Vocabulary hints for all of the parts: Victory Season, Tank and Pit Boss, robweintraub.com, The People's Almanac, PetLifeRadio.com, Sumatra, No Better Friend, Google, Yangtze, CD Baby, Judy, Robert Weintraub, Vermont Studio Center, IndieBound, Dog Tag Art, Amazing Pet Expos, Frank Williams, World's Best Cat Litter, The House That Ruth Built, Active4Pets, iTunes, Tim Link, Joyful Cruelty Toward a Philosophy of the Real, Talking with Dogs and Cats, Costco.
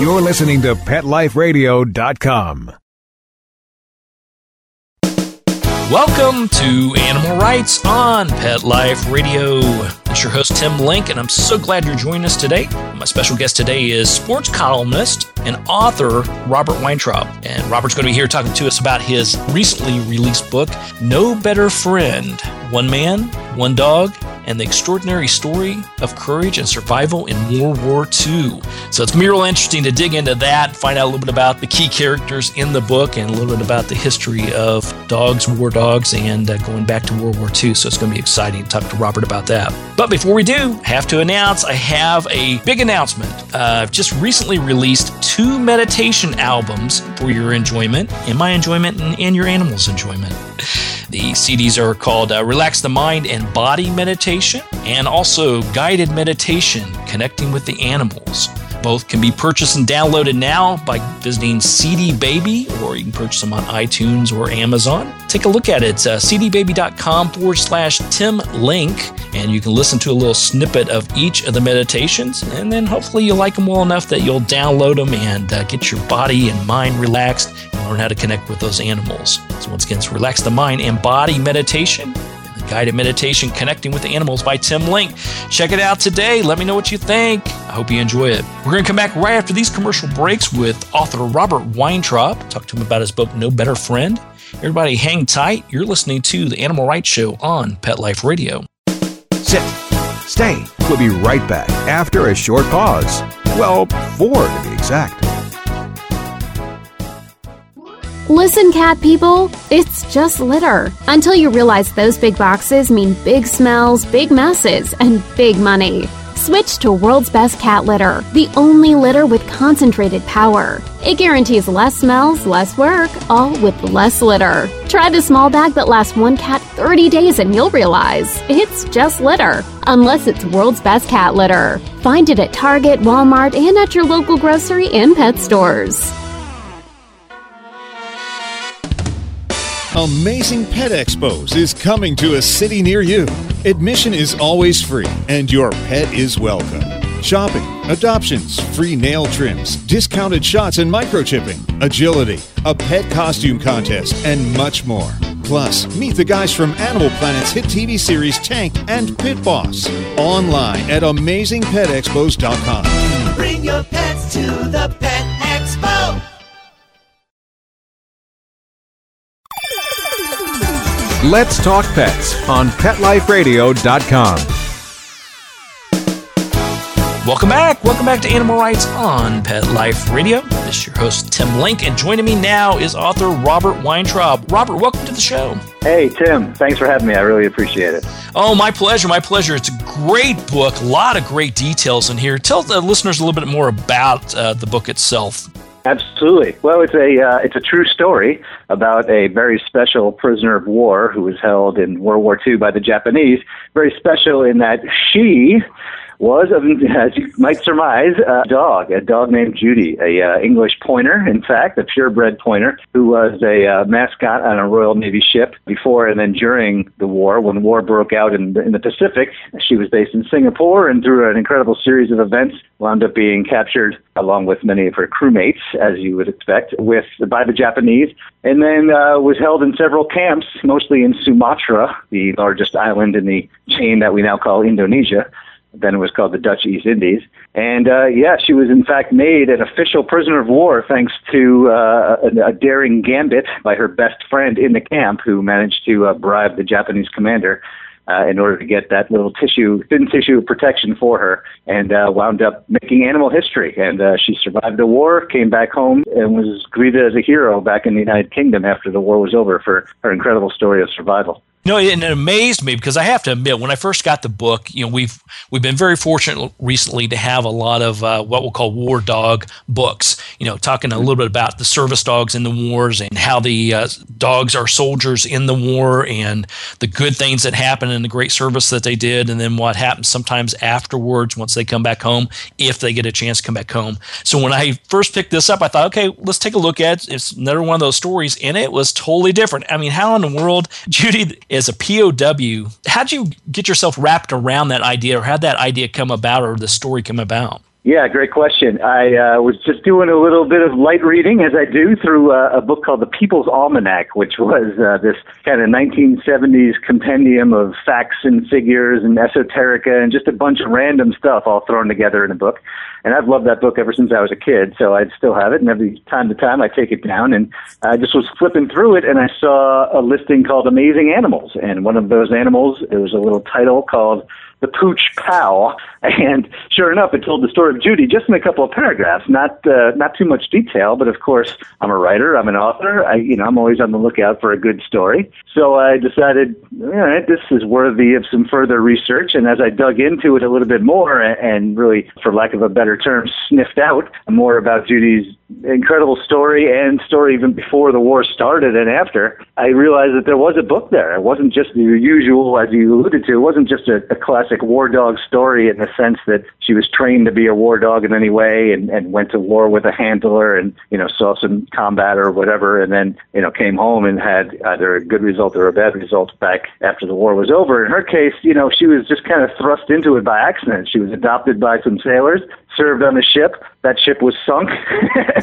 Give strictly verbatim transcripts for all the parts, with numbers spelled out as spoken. You're listening to Pet Life Radio dot com. Welcome to Animal Rights on Pet Life Radio. It's your host, Tim Link, and I'm so glad you're joining us today. My special guest today is sports columnist and author Robert Weintraub. And Robert's going to be here talking to us about his recently released book, No Better Friend, One Man, One Dog, and the Extraordinary Story of Courage and Survival in World War Two. So it's going to be real interesting to dig into that, find out a little bit about the key characters in the book, and a little bit about the history of dogs, war dogs, and uh, going back to World War Two. So it's going to be exciting to talk to Robert about that. But before we do, I have to announce I have a big announcement. Uh, I've just recently released two meditation albums for your enjoyment, and my enjoyment, and, and your animal's enjoyment. The C Ds are called uh, Relax the Mind and Body Meditation, and also Guided Meditation, Connecting with the Animals. Both can be purchased and downloaded now by visiting C D Baby, or you can purchase them on iTunes or Amazon. Take a look at it. It's uh, cdbaby.com forward slash Tim Link, and you can listen to a little snippet of each of the meditations, and then hopefully you'll like them well enough that you'll download them and uh, get your body and mind relaxed and learn how to connect with those animals. So once again, it's Relax the Mind and Body Meditation, and the Guided Meditation, Connecting with the Animals by Tim Link. Check it out today. Let me know what you think. I hope you enjoy it. We're going to come back right after these commercial breaks with author Robert Weintraub. Talk to him about his book, No Better Friend. Everybody hang tight. You're listening to The Animal Rights Show on Pet Life Radio. Sit. Stay. We'll be right back after a short pause. Well, four to be exact. Listen, cat people, it's just litter. Until you realize those big boxes mean big smells, big messes, and big money. Switch to World's Best Cat Litter, the only litter with concentrated power. It guarantees less smells, less work, all with less litter. Try the small bag that lasts one cat thirty days and you'll realize it's just litter, unless it's World's Best Cat Litter. Find it at Target, Walmart, and at your local grocery and pet stores. Amazing Pet Expos is coming to a city near you. Admission is always free, and your pet is welcome. Shopping, adoptions, free nail trims, discounted shots and microchipping, agility, a pet costume contest, and much more. Plus, meet the guys from Animal Planet's hit T V series Tank and Pit Boss. Online at amazing pet expos dot com. Bring your pets to the Pet Expo. Let's Talk Pets on Pet Life Radio dot com. Welcome back. Welcome back to Animal Rights on Pet Life Radio. This is your host, Tim Link, and joining me now is author Robert Weintraub. Robert, welcome to the show. Hey, Tim. Thanks for having me. I really appreciate it. Oh, my pleasure. My pleasure. It's a great book. A lot of great details in here. Tell the listeners a little bit more about uh, the book itself. Absolutely. Well, it's a uh, it's a true story about a very special prisoner of war who was held in World War Two by the Japanese. Very special in that she was, as you might surmise, a dog, a dog named Judy, a uh, English pointer, in fact, a purebred pointer, who was a uh, mascot on a Royal Navy ship before and then during the war. When the war broke out in, in the Pacific, she was based in Singapore, and through an incredible series of events, wound up being captured, along with many of her crewmates, as you would expect, with by the Japanese, and then uh, was held in several camps, mostly in Sumatra, the largest island in the chain that we now call Indonesia. Then it was called the Dutch East Indies. And, uh, yeah, she was, in fact, made an official prisoner of war thanks to uh, a, a daring gambit by her best friend in the camp, who managed to uh, bribe the Japanese commander uh, in order to get that little tissue, thin tissue protection for her, and uh, wound up making animal history. And uh, she survived the war, came back home, and was greeted as a hero back in the United Kingdom after the war was over for her incredible story of survival. You know, and it amazed me because I have to admit, when I first got the book, you know, we've we've been very fortunate recently to have a lot of uh, what we'll call war dog books, you know, talking a little bit about the service dogs in the wars and how the uh, dogs are soldiers in the war and the good things that happened and the great service that they did, and then what happens sometimes afterwards once they come back home, if they get a chance to come back home. So when I first picked this up, I thought, okay, let's take a look at it. It's another one of those stories, and it was totally different. I mean, how in the world, Judy, as a P O W, how'd you get yourself wrapped around that idea, or how'd that idea come about, or the story come about? Yeah, great question. I uh, was just doing a little bit of light reading, as I do, through uh, a book called The People's Almanac, which was uh, this kind of nineteen seventies compendium of facts and figures and esoterica and just a bunch of random stuff all thrown together in a book. And I've loved that book ever since I was a kid, so I still have it. And every time to time, I take it down. And I just was flipping through it, and I saw a listing called Amazing Animals. And one of those animals, it was a little title called The Pooch Pow. And sure enough, it told the story of Judy just in a couple of paragraphs, not uh, not too much detail. But of course, I'm a writer, I'm an author. I, you know, I'm always on the lookout for a good story. So I decided, all right, this is worthy of some further research. And as I dug into it a little bit more, and really, for lack of a better term, sniffed out more about Judy's incredible story and story even before the war started and after, I realized that there was a book there. It wasn't just the usual, as you alluded to, it wasn't just a, a classic war dog story in the sense that she was trained to be a war dog in any way and, and went to war with a handler and, you know, saw some combat or whatever and then, you know, came home and had either a good result or a bad result back after the war was over. In her case, you know, she was just kind of thrust into it by accident. She was adopted by some sailors, served on a ship. That ship was sunk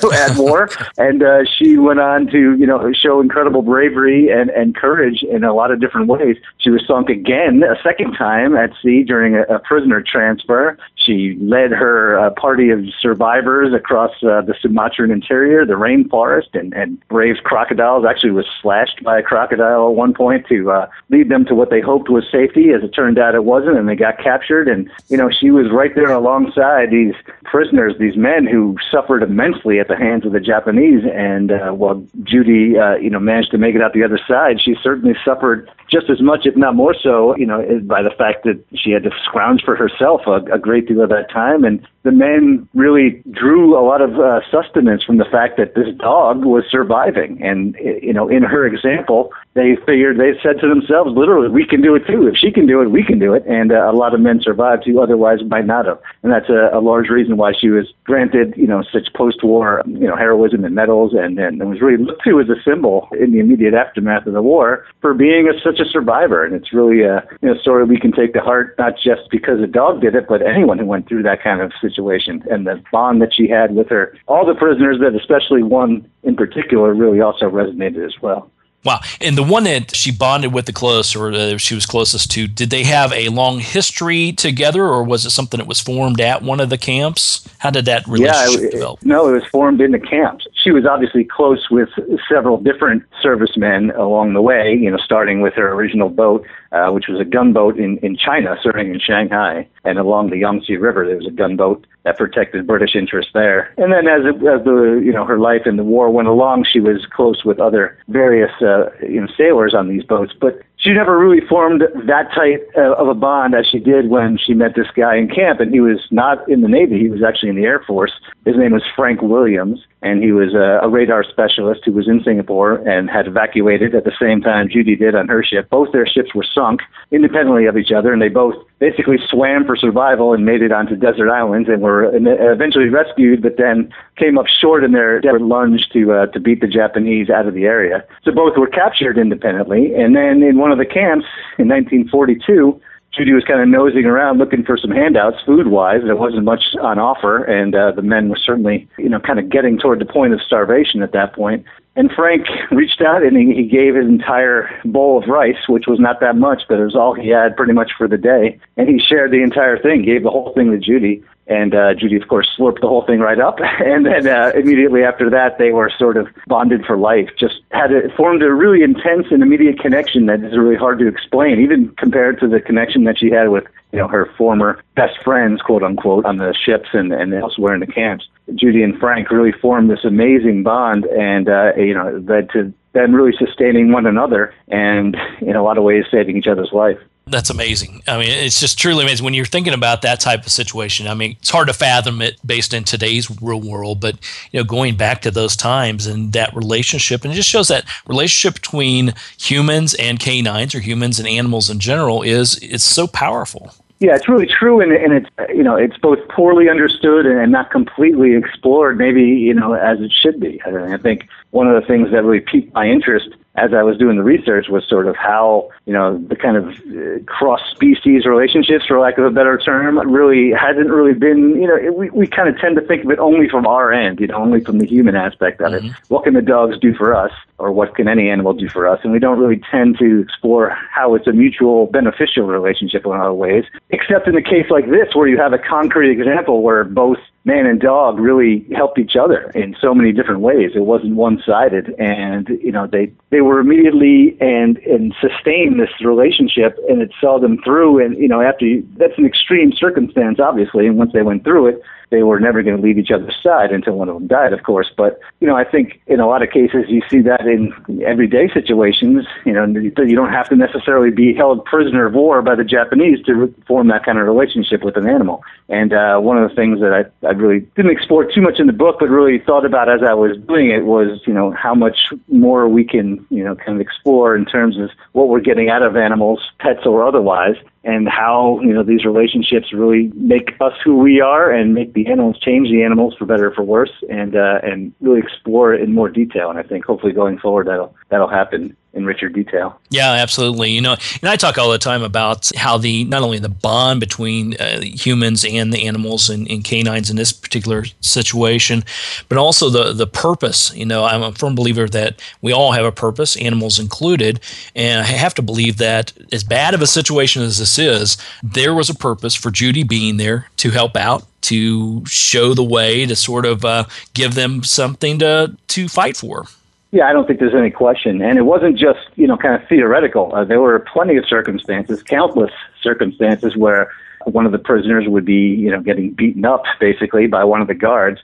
at war, and uh, she went on to, you know, show incredible bravery and, and courage in a lot of different ways. She was sunk again a second time at sea during a, a prisoner transfer. She led her uh, party of survivors across uh, the Sumatran interior, the rainforest, and, and braved crocodiles. Actually was slashed by a crocodile at one point to uh, lead them to what they hoped was safety. As it turned out, it wasn't, and they got captured. And, you know, she was right there alongside these prisoners, these men who suffered immensely at the hands of the Japanese. And uh, while Judy, uh, you know, managed to make it out the other side, she certainly suffered just as much, if not more so, you know, by the fact that she had to scrounge for herself a, a great deal of that time. And the men really drew a lot of uh, sustenance from the fact that this dog was surviving. And, you know, in her example, they figured, they said to themselves, literally, we can do it too. If she can do it, we can do it. And uh, a lot of men survived who otherwise might not have. And that's a, a large reason why she was granted, you know, such post-war, you know, heroism and medals, and and was really looked to as a symbol in the immediate aftermath of the war for being a, such a survivor. And it's really a, you know, story we can take to heart, not just because a dog did it, but anyone who went through that kind of situation. And the bond that she had with her, all the prisoners, but especially one in particular, really also resonated as well. Wow. And the one that she bonded with the close, or uh, she was closest to, did they have a long history together, or was it something that was formed at one of the camps? How did that relationship yeah, it, develop? No, it was formed in the camps. She was obviously close with several different servicemen along the way, you know, starting with her original boat, uh, which was a gunboat in, in China, serving in Shanghai. And along the Yangtze River, there was a gunboat that protected British interests there. And then as, it, as the, you know, her life in the war went along, she was close with other various Uh, you know, sailors on these boats, but she never really formed that tight uh, of a bond as she did when she met this guy in camp, and he was not in the Navy. He was actually in the Air Force. His name was Frank Williams, and he was a, a radar specialist who was in Singapore and had evacuated at the same time Judy did on her ship. Both their ships were sunk independently of each other, and they both basically swam for survival and made it onto desert islands and were eventually rescued, but then came up short in their lunge to uh, to beat the Japanese out of the area. So both were captured independently, and then in one of the camps in nineteen forty-two, Judy was kind of nosing around looking for some handouts food-wise. There wasn't much on offer, and uh, the men were certainly, you know, kind of getting toward the point of starvation at that point. And Frank reached out, and he, he gave his entire bowl of rice, which was not that much, but it was all he had pretty much for the day. And he shared the entire thing, gave the whole thing to Judy. And uh, Judy, of course, slurped the whole thing right up. And then uh, immediately after that, they were sort of bonded for life. Just had a, formed a really intense and immediate connection that is really hard to explain, even compared to the connection that she had with, you know, her former best friends, quote unquote, on the ships and, and elsewhere in the camps. Judy and Frank really formed this amazing bond, and uh, you know, led to them really sustaining one another and, in a lot of ways, saving each other's life. That's amazing. I mean, it's just truly amazing when you're thinking about that type of situation. I mean, it's hard to fathom it based in today's real world, but, you know, going back to those times and that relationship, and it just shows that relationship between humans and canines, or humans and animals in general, is it's so powerful. Yeah, it's really true, and, and it's, you know, it's both poorly understood and, and not completely explored, maybe, you know, as it should be. I, mean, I think one of the things that really piqued my interest as I was doing the research was sort of how, you know, the kind of cross-species relationships, for lack of a better term, really hasn't really been, you know, it, we, we kind of tend to think of it only from our end, you know, only from the human aspect of mm-hmm. it. What can the dogs do for us, or what can any animal do for us? And we don't really tend to explore how it's a mutual beneficial relationship in other ways, except in a case like this where you have a concrete example where both man and dog really helped each other in so many different ways. It wasn't one-sided, and, you know, they, they were immediately and, and sustained this relationship, and it saw them through. And, you know, after you, that's an extreme circumstance, obviously, and once they went through it, they were never going to leave each other's side until one of them died, of course. But, you know, I think in a lot of cases you see that in everyday situations. You know, you don't have to necessarily be held prisoner of war by the Japanese to form that kind of relationship with an animal. And uh, one of the things that I, I really didn't explore too much in the book, but really thought about as I was doing it was, you know, how much more we can, you know, kind of explore in terms of what we're getting out of animals, pets or otherwise, and how, you know, these relationships really make us who we are and make the animals, change the animals for better or for worse, and uh, and really explore it in more detail. And I think hopefully going forward that'll that'll happen in richer detail. Yeah, absolutely. You know, and I talk all the time about how the not only the bond between uh, humans and the animals and, and canines in this particular situation, but also the the purpose. You know, I'm a firm believer that we all have a purpose, animals included, and I have to believe that as bad of a situation as this is, there was a purpose for Judy being there to help out, to show the way, to sort of uh, give them something to to fight for. Yeah, I don't think there's any question. And it wasn't just, you know, kind of theoretical. Uh, there were plenty of circumstances, countless circumstances where one of the prisoners would be, you know, getting beaten up basically by one of the guards.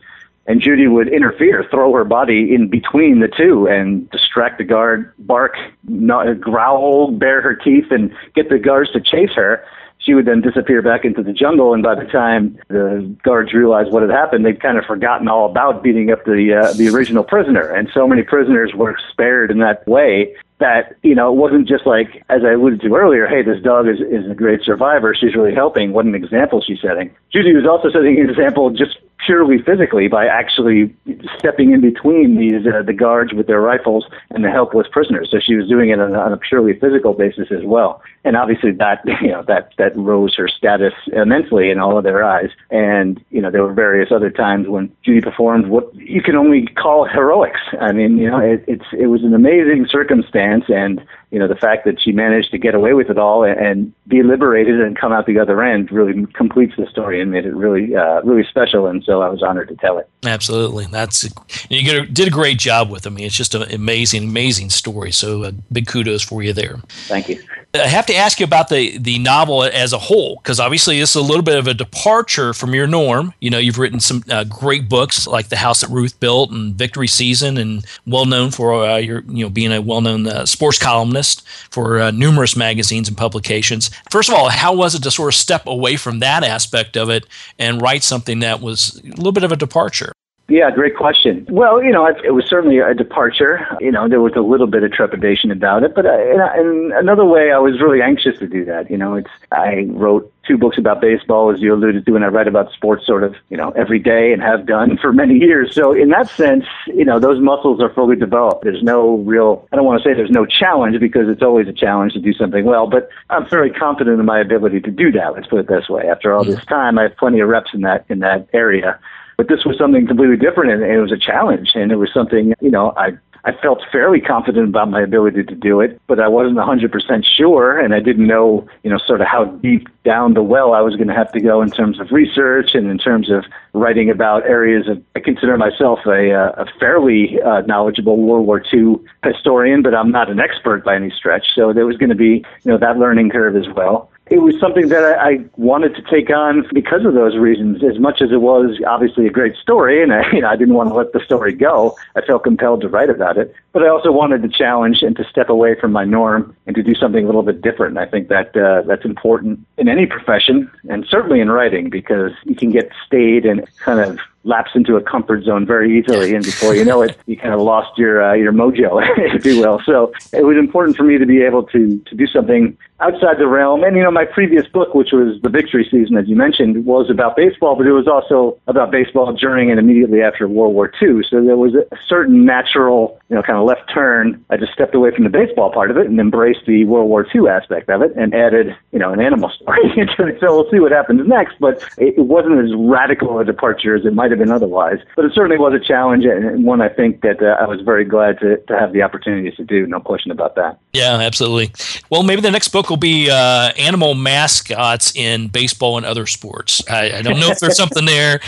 And Judy would interfere, throw her body in between the two and distract the guard, bark, not, growl, bare her teeth, and get the guards to chase her. She would then disappear back into the jungle, and by the time the guards realized what had happened, they'd kind of forgotten all about beating up the uh, the original prisoner. And so many prisoners were spared in that way that, you know, it wasn't just like, as I alluded to earlier, hey, this dog is, is a great survivor, she's really helping, what an example she's setting. Judy was also setting an example just purely physically by actually stepping in between these uh, the guards with their rifles and the helpless prisoners. So she was doing it on a, on a purely physical basis as well. And obviously that, you know, that, that rose her status immensely in all of their eyes. And, you know, there were various other times when Judy performed what you can only call heroics. I mean, you know, it, it's it was an amazing circumstance, and, you know, the fact that she managed to get away with it all and, and be liberated and come out the other end really completes the story and made it really, uh, really special. And so I was honored to tell it. Absolutely. That's you did a great job with it. I mean, it's just an amazing, amazing story. So uh, big kudos for you there. Thank you. I have to ask you about the, the novel as a whole, because obviously it's a little bit of a departure from your norm. You know, you've written some uh, great books like The House That Ruth Built and Victory Season, and well known for uh, your, you know, being a well known uh, sports columnist for uh, numerous magazines and publications. First of all, how was it to sort of step away from that aspect of it and write something that was a little bit of a departure? Yeah, great question. Well, you know, it was certainly a departure. You know, there was a little bit of trepidation about it, but in another way, I was really anxious to do that. You know, it's I wrote two books about baseball, as you alluded to, and I write about sports sort of, you know, every day and have done for many years. So in that sense, you know, those muscles are fully developed. There's no real, I don't want to say there's no challenge, because it's always a challenge to do something well, but I'm very confident in my ability to do that. Let's put it this way. After all this time, I have plenty of reps in that in that area. But this was something completely different, and it was a challenge, and it was something, you know, I I felt fairly confident about my ability to do it, but I wasn't one hundred percent sure, and I didn't know, you know, sort of how deep down the well I was going to have to go in terms of research and in terms of writing about areas of, I consider myself a, a fairly uh, knowledgeable World War Two historian, but I'm not an expert by any stretch, so there was going to be, you know, that learning curve as well. It was something that I, I wanted to take on because of those reasons, as much as it was obviously a great story, and I, you know, I didn't want to let the story go. I felt compelled to write about it, but I also wanted to challenge and to step away from my norm and to do something a little bit different. I think that uh, that's important in any profession, and certainly in writing, because you can get stayed and kind of lapse into a comfort zone very easily, and before you know it, you kind of lost your uh, your mojo, if you will. So it was important for me to be able to to do something outside the realm. And, you know, my previous book, which was The Victory Season, as you mentioned, was about baseball, but it was also about baseball during and immediately after World War Two. So there was a certain natural, you know, kind of left turn. I just stepped away from the baseball part of it and embraced the World War Two aspect of it and added, you know, an animal story into it. So we'll see what happens next, but it wasn't as radical a departure as it might have been otherwise, but it certainly was a challenge, and one I think that uh, I was very glad to, to have the opportunity to do, no question about that. Yeah, absolutely. Well, maybe the next book will be uh, Animal Mascots in Baseball and Other Sports. I, I don't know if there's something there.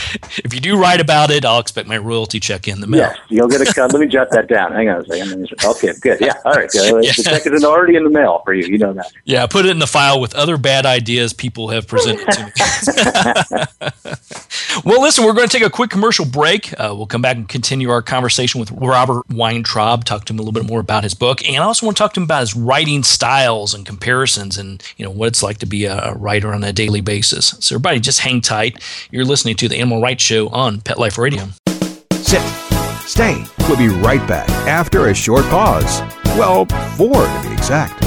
If you do write about it, I'll expect my royalty check in the mail. Yes, you'll get a cut. Let me jot that down. Hang on a second. Okay, good. Yeah, all right. Good. Yeah. The check is already in the mail for you. You know that. Yeah, put it in the file with other bad ideas people have presented to me. Well, listen, we're going to take a quick commercial break. Uh, we'll come back and continue our conversation with Robert Weintraub, talk to him a little bit more about his book. And I also want to talk to him about his writing styles and comparisons and, you know, what it's like to be a writer on a daily basis. So everybody just hang tight. You're listening to The Animal Rights Show on Pet Life Radio. Sit. Stay. We'll be right back after a short pause. Well, four to be exact.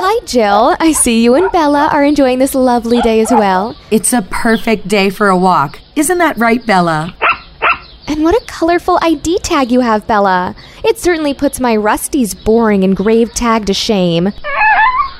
Hi, Jill. I see you and Bella are enjoying this lovely day as well. It's a perfect day for a walk. Isn't that right, Bella? And what a colorful I D tag you have, Bella. It certainly puts my Rusty's boring engraved tag to shame.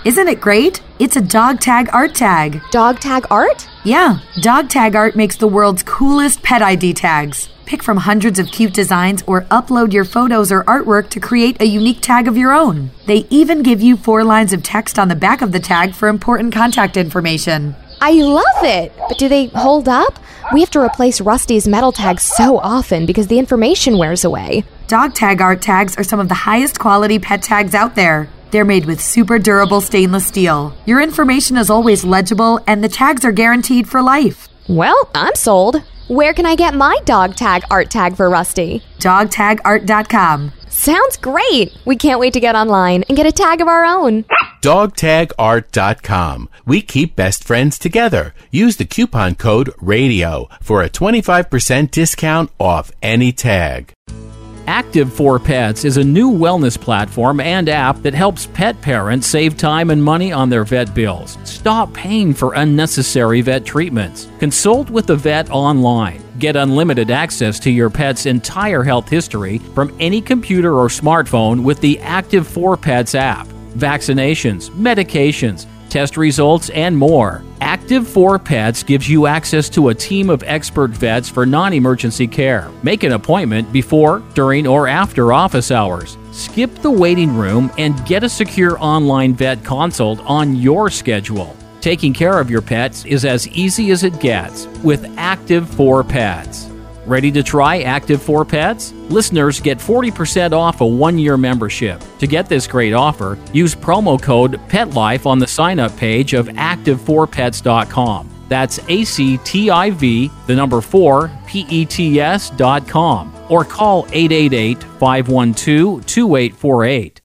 Isn't it great? It's a Dog Tag Art tag. Dog Tag Art? Yeah. Dog Tag Art makes the world's coolest pet I D tags. Pick from hundreds of cute designs or upload your photos or artwork to create a unique tag of your own. They even give you four lines of text on the back of the tag for important contact information. I love it! But do they hold up? We have to replace Rusty's metal tags so often because the information wears away. Dog Tag Art tags are some of the highest quality pet tags out there. They're made with super durable stainless steel. Your information is always legible and the tags are guaranteed for life. Well, I'm sold. Where can I get my Dog Tag Art tag for Rusty? dog tag art dot com. Sounds great! We can't wait to get online and get a tag of our own. dog tag art dot com. We keep best friends together. Use the coupon code RADIO for a twenty-five percent discount off any tag. Active four Pets is a new wellness platform and app that helps pet parents save time and money on their vet bills. Stop paying for unnecessary vet treatments. Consult with a vet online. Get unlimited access to your pet's entire health history from any computer or smartphone with the Active four Pets app. Vaccinations, medications, test results, and more. Active four Pets gives you access to a team of expert vets for non-emergency care. Make an appointment before, during, or after office hours. Skip the waiting room and get a secure online vet consult on your schedule. Taking care of your pets is as easy as it gets with Active four Pets. Ready to try Active four Pets? Listeners get forty percent off a one-year membership. To get this great offer, use promo code PETLIFE on the sign-up page of active four pets dot com. That's A C T I V, the number four, P E T S dot com. Or call eight eight eight, five one two, two eight four eight.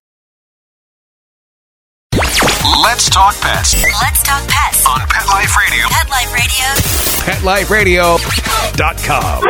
Let's talk pets. Let's talk pets. On Pet Life Radio. Pet Life Radio. pet life radio dot com.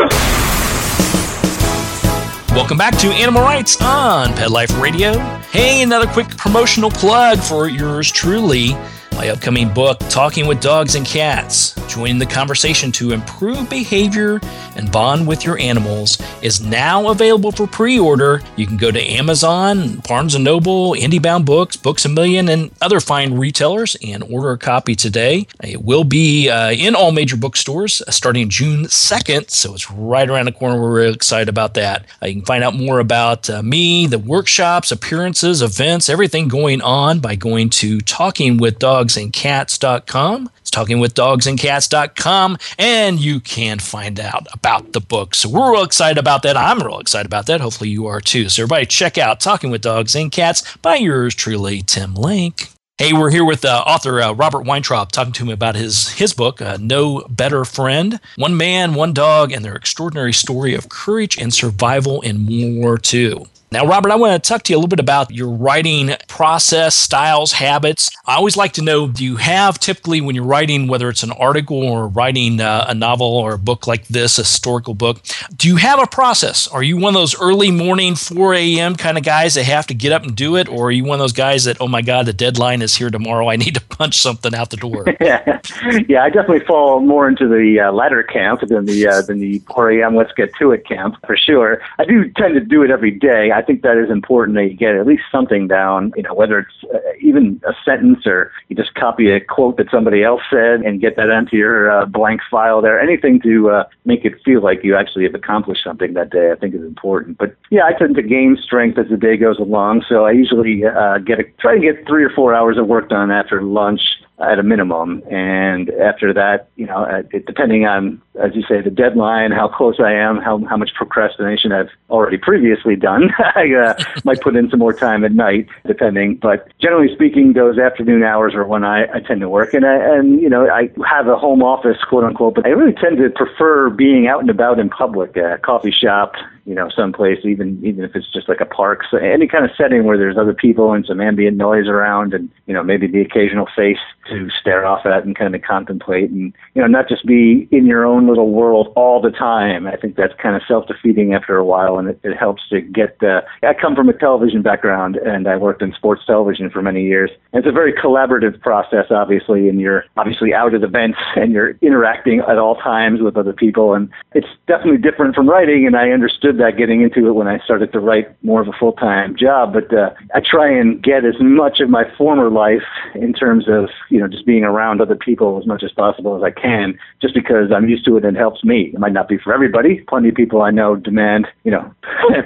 Welcome back to Animal Rights on Pet Life Radio. Hey, another quick promotional plug for yours truly. My upcoming book, Talking with Dogs and Cats, Join the Conversation to Improve Behavior and Bond with Your Animals, is now available for pre-order. You can go to Amazon, Barnes and Noble, IndieBound Books, Books A Million, and other fine retailers and order a copy today. It will be uh, in all major bookstores starting June second, so it's right around the corner. We're really excited about that. Uh, you can find out more about uh, me, the workshops, appearances, events, everything going on by going to talking with dogs and cats dot com. It's talking with dogs and cats dot com, and you can find out about the book. So we're real excited about that. I'm real excited about that. Hopefully you are too. So everybody check out Talking with Dogs and Cats by yours truly, Tim Link. Hey, we're here with uh, author uh, Robert Weintraub, talking to him about his his book, uh, No Better Friend, One Man, One Dog, and Their Extraordinary Story of Courage and Survival in World War Two. Now, Robert, I want to talk to you a little bit about your writing process, styles, habits. I always like to know, do you have typically when you're writing, whether it's an article or writing uh, a novel or a book like this, a historical book, do you have a process? Are you one of those early morning four a.m. kind of guys that have to get up and do it? Or are you one of those guys that, oh, my God, the deadline is here tomorrow. I need to punch something out the door. Yeah, I definitely fall more into the uh, latter camp than the, uh, than the four a.m. let's get to it camp for sure. I do tend to do it every day. I I think that is important that you get at least something down, you know, whether it's uh, even a sentence or you just copy a quote that somebody else said and get that onto your uh, blank file there, anything to uh, make it feel like you actually have accomplished something that day, I think is important. But yeah, I tend to gain strength as the day goes along. So I usually uh, get a, try to get three or four hours of work done after lunch at a minimum. And after that, you know, it, depending on, as you say, the deadline, how close I am, how how much procrastination I've already previously done, I uh, might put in some more time at night, depending. But generally speaking, those afternoon hours are when I, I tend to work. And, I, and, you know, I have a home office, quote unquote, but I really tend to prefer being out and about in public, a coffee shop, you know, someplace, even even if it's just like a park, so any kind of setting where there's other people and some ambient noise around and, you know, maybe the occasional face to stare off at and kind of contemplate and, you know, not just be in your own little world all the time. I think that's kind of self-defeating after a while, and it, it helps to get the... I come from a television background, and I worked in sports television for many years. And it's a very collaborative process, obviously, and you're obviously out at events and you're interacting at all times with other people, and it's definitely different from writing, and I understood that getting into it when I started to write more of a full-time job, but uh, I try and get as much of my former life in terms of, you know, just being around other people as much as possible as I can, just because I'm used to it and it helps me. It might not be for everybody. Plenty of people I know demand, you know,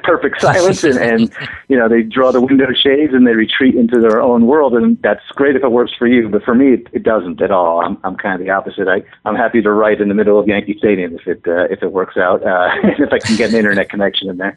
perfect silence and, and, you know, they draw the window shades and they retreat into their own world, and that's great if it works for you, but for me, it, it doesn't at all. I'm, I'm kind of the opposite. I, I'm happy to write in the middle of Yankee Stadium if it, uh, if it works out, uh, and if I can get an internet connection in there.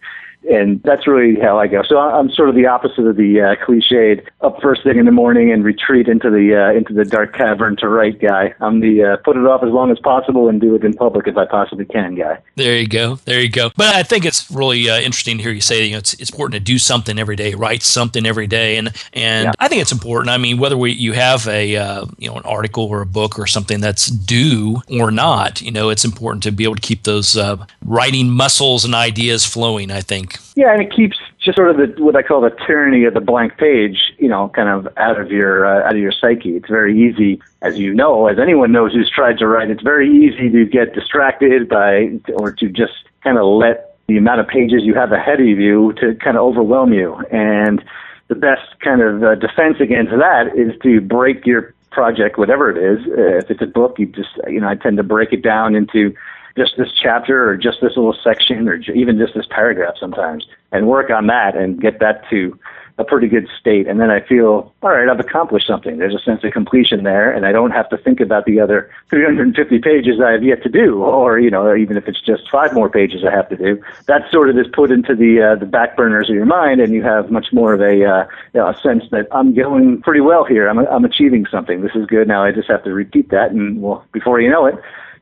And that's really how I go. So I'm sort of the opposite of the uh, cliched up first thing in the morning and retreat into the uh, into the dark cavern to write guy. I'm the uh, put it off as long as possible and do it in public if I possibly can guy. There you go. There you go. But I think it's really uh, interesting to hear you say, you know, it's, it's important to do something every day, write something every day. And and yeah. I think it's important. I mean, whether we, you have a uh, you know an article or a book or something that's due or not, you know, it's important to be able to keep those uh, writing muscles and ideas flowing, I think. Yeah, and it keeps just sort of the, what I call the tyranny of the blank page, you know, kind of out of your uh, out of your psyche. It's very easy, as you know, as anyone knows who's tried to write, it's very easy to get distracted by or to just kind of let the amount of pages you have ahead of you to kind of overwhelm you. And the best kind of uh, defense against that is to break your project, whatever it is. Uh, if it's a book, you just, you know, I tend to break it down into just this chapter or just this little section or even just this paragraph sometimes and work on that and get that to a pretty good state. And then I feel, all right, I've accomplished something. There's a sense of completion there, and I don't have to think about the other three hundred fifty pages I have yet to do, or, you know, or even if it's just five more pages I have to do. That sort of is put into the uh, the back burners of your mind, and you have much more of a, uh, you know, a sense that I'm going pretty well here. I'm I'm achieving something. This is good. Now I just have to repeat that, and well, before you know it,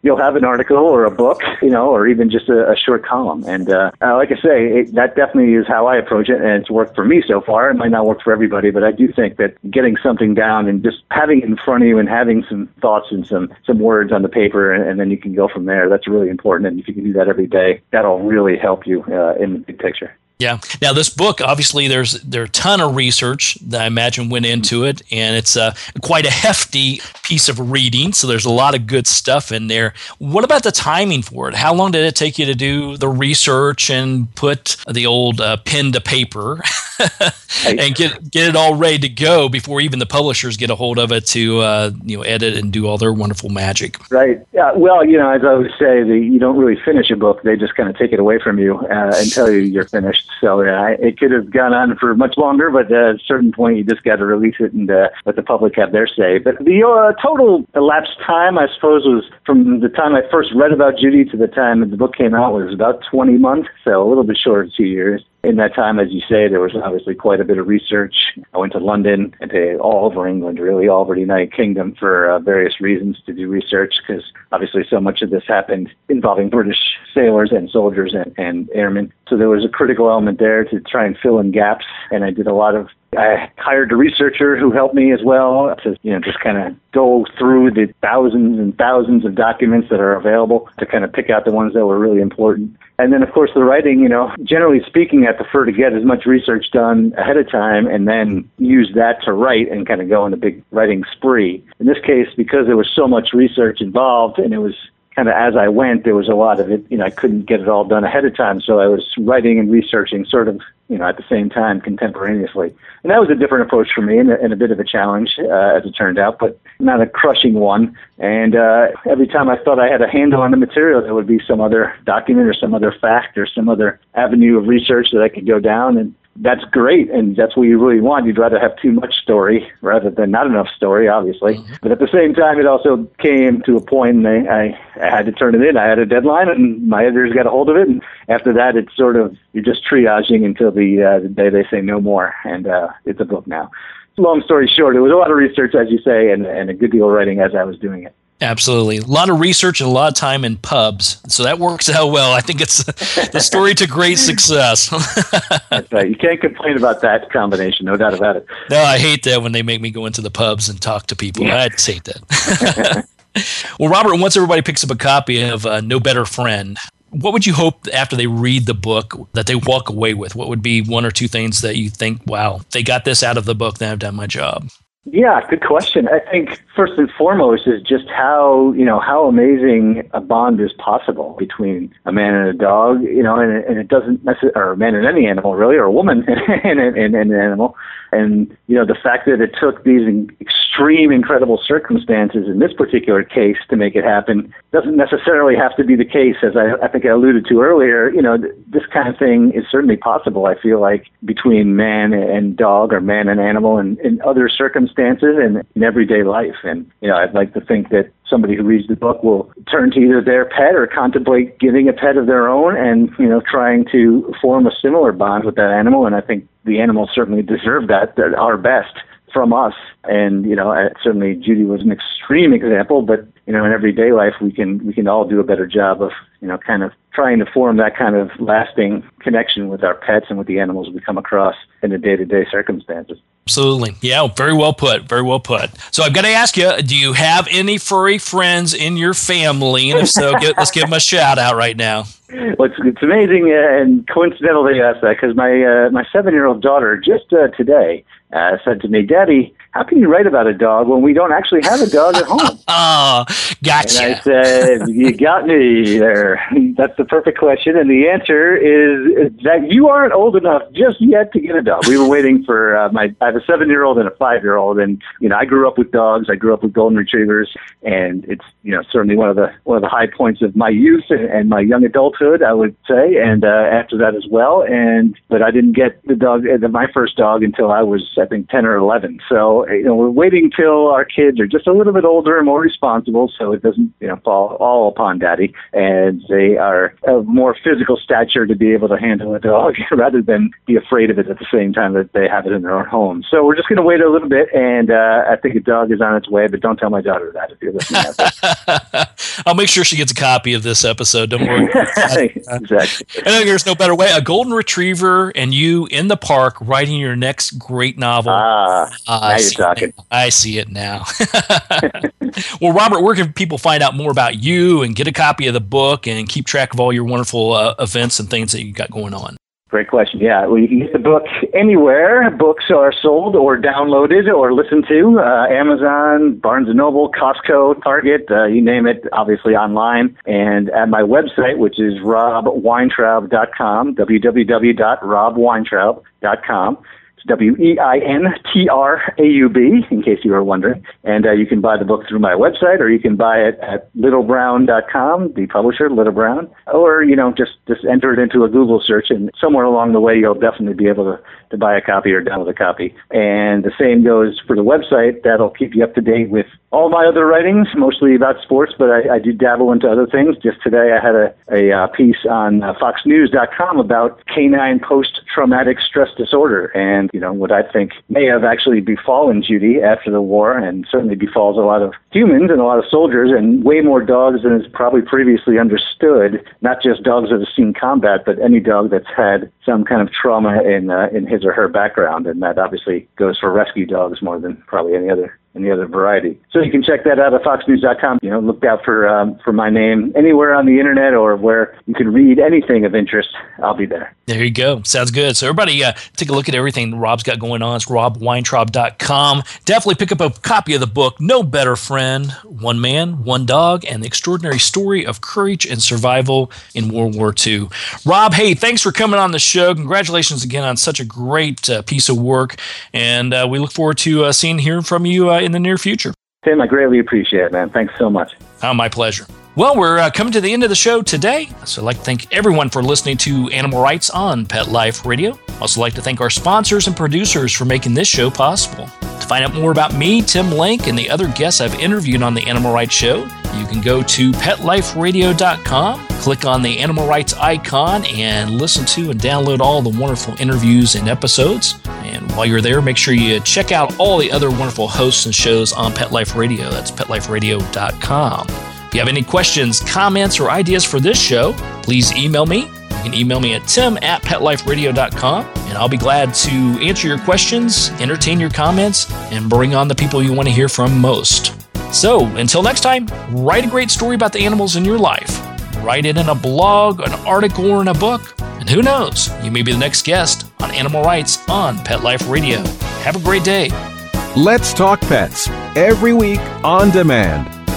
you'll have an article or a book, you know, or even just a, a short column. And uh, uh, like I say, it, that definitely is how I approach it, and it's worked for me so far. It might not work for everybody, but I do think that getting something down and just having it in front of you and having some thoughts and some, some words on the paper, and, and then you can go from there. That's really important. And if you can do that every day, that'll really help you uh, in the big picture. Yeah. Now, this book, obviously, there's there are a ton of research that I imagine went into it, and it's uh, quite a hefty piece of reading, so there's a lot of good stuff in there. What about the timing for it? How long did it take you to do the research and put the old uh, pen to paper and get get it all ready to go before even the publishers get a hold of it to uh, you know edit and do all their wonderful magic? Right. Uh, well, you know, as I always say, the, you don't really finish a book. They just kind of take it away from you uh, and tell you you're finished. So uh, it could have gone on for much longer, but at a certain point, you just got to release it and uh, let the public have their say. But the uh, total elapsed time, I suppose, was from the time I first read about Judy to the time that the book came out was about twenty months, so a little bit short of two years. in that time, as you say, there was obviously quite a bit of research. I went to London and to all over England, really, all over the United Kingdom for uh, various reasons to do research, because obviously so much of this happened involving British sailors and soldiers and, and airmen. So there was a critical element there to try and fill in gaps. And I did a lot of I hired a researcher who helped me as well to, you know, just kind of go through the thousands and thousands of documents that are available to kind of pick out the ones that were really important. And then, of course, the writing, you know, generally speaking, I prefer to get as much research done ahead of time and then use that to write and kind of go on a big writing spree. In this case, because there was so much research involved and it was kind of as I went, there was a lot of it, you know, I couldn't get it all done ahead of time. So I was writing and researching sort of, you know, at the same time contemporaneously. And that was a different approach for me and a, and a bit of a challenge, uh, as it turned out, but not a crushing one. And uh, every time I thought I had a handle on the material, there would be some other document or some other fact or some other avenue of research that I could go down. And that's great, and that's what you really want. You'd rather have too much story rather than not enough story, obviously. Mm-hmm. But at the same time, it also came to a point, and I, I, I had to turn it in. I had a deadline, and my editors got a hold of it. And after that, it's sort of, you're just triaging until the, uh, the day they say no more, and uh, it's a book now. Long story short, it was a lot of research, as you say, and, and a good deal of writing as I was doing it. Absolutely. A lot of research and a lot of time in pubs. So that works out well. I think it's the story to great success. That's right. You can't complain about that combination, no doubt about it. No, I hate that when they make me go into the pubs and talk to people. Yeah. I hate that. Well, Robert, once everybody picks up a copy of uh, No Better Friend, what would you hope after they read the book that they walk away with? What would be one or two things that you think, wow, they got this out of the book, then I've done my job? Yeah, good question. I think first and foremost is just how, you know, how amazing a bond is possible between a man and a dog, you know, and, and it doesn't necessarily, or a man and any animal really, or a woman and, and, and an animal. And, you know, the fact that it took these extreme, incredible circumstances in this particular case to make it happen doesn't necessarily have to be the case. As I, I think I alluded to earlier, you know, th- this kind of thing is certainly possible, I feel like, between man and dog or man and animal and, and other circumstances and in everyday life. And, you know, I'd like to think that somebody who reads the book will turn to either their pet or contemplate getting a pet of their own and, you know, trying to form a similar bond with that animal. And I think the animals certainly deserve that, our best from us. And, you know, I, certainly Judy was an extreme example, but, you know, in everyday life, we can we can all do a better job of, you know, kind of trying to form that kind of lasting connection with our pets and with the animals we come across in the day-to-day circumstances. Absolutely. Yeah, very well put. Very well put. So I've got to ask you, do you have any furry friends in your family? And if so, give, let's give them a shout out right now. Well, it's, it's amazing and coincidental that you asked that, because my, uh, my seven-year-old daughter just uh, today uh, said to me, Daddy, how can you write about a dog when we don't actually have a dog at home? Oh, gotcha. And I said, you got me there. That's the perfect question. And the answer is that you aren't old enough just yet to get a dog. We were waiting for uh, my, I have a seven-year-old and a five-year-old. And, you know, I grew up with dogs. I grew up with golden retrievers. And it's, you know, certainly one of the, one of the high points of my youth and, and my young adulthood, I would say. And uh, after that as well. And, but I didn't get the dog, my first dog until I was, I think, ten or eleven. So, you know, we're waiting till our kids are just a little bit older and more responsible, so it doesn't, you know, fall all upon Daddy, and they are of more physical stature to be able to handle a dog rather than be afraid of it at the same time that they have it in their own home. So we're just going to wait a little bit, and uh, I think a dog is on its way, but don't tell my daughter that if you're listening out there. I'll make sure she gets a copy of this episode. Don't worry. Exactly. I know there's no better way. A golden retriever and you in the park writing your next great novel. Ah, uh, nice. Talking. I see it now. Well, Robert, where can people find out more about you and get a copy of the book and keep track of all your wonderful uh, events and things that you got going on? Great question. Yeah, well, you can get the book anywhere books are sold or downloaded or listened to. Uh, Amazon, Barnes and Noble, Costco, Target, uh, you name it, obviously online. And at my website, which is rob weintraub dot com, w w w dot rob weintraub dot com. W E I N T R A U B, in case you were wondering. And uh, you can buy the book through my website, or you can buy it at little brown dot com, the publisher, Little Brown. Or, you know, just, just enter it into a Google search, and somewhere along the way, you'll definitely be able to, to buy a copy or download a copy. And the same goes for the website. That'll keep you up to date with all my other writings, mostly about sports, but I, I do dabble into other things. Just today I had a, a, a piece on uh, fox news dot com about canine post-traumatic stress disorder and, you know, what I think may have actually befallen Judy after the war, and certainly befalls a lot of humans and a lot of soldiers and way more dogs than is probably previously understood, not just dogs that have seen combat, but any dog that's had some kind of trauma in uh, in his or her background, and that obviously goes for rescue dogs more than probably any other any other variety. So you can check that out at fox news dot com. You know, look out for um, for my name anywhere on the internet or where you can read anything of interest. I'll be there. There you go. Sounds good. So everybody, uh, take a look at everything Rob's got going on. It's rob weintraub dot com. Definitely pick up a copy of the book, No Better Friend, One Man, One Dog, and the Extraordinary Story of Courage and Survival in World War Two. Rob, hey, thanks for coming on the show. Congratulations again on such a great uh, piece of work. And uh, we look forward to uh, seeing and hearing from you uh, in the near future. Tim, I greatly appreciate it, man. Thanks so much. Oh, my pleasure. Well, we're uh, coming to the end of the show today. So I'd like to thank everyone for listening to Animal Rights on Pet Life Radio. I'd also like to thank our sponsors and producers for making this show possible. To find out more about me, Tim Link, and the other guests I've interviewed on the Animal Rights show, you can go to pet life radio dot com, click on the Animal Rights icon, and listen to and download all the wonderful interviews and episodes. And while you're there, make sure you check out all the other wonderful hosts and shows on Pet Life Radio. That's pet life radio dot com. If you have any questions, comments, or ideas for this show, please email me. You can email me at tim at pet life radio dot com, and I'll be glad to answer your questions, entertain your comments, and bring on the people you want to hear from most. So until next time, write a great story about the animals in your life. Write it in a blog, an article, or in a book. And who knows, you may be the next guest on Animal Rights on Pet Life Radio. Have a great day. Let's Talk Pets, every week on demand.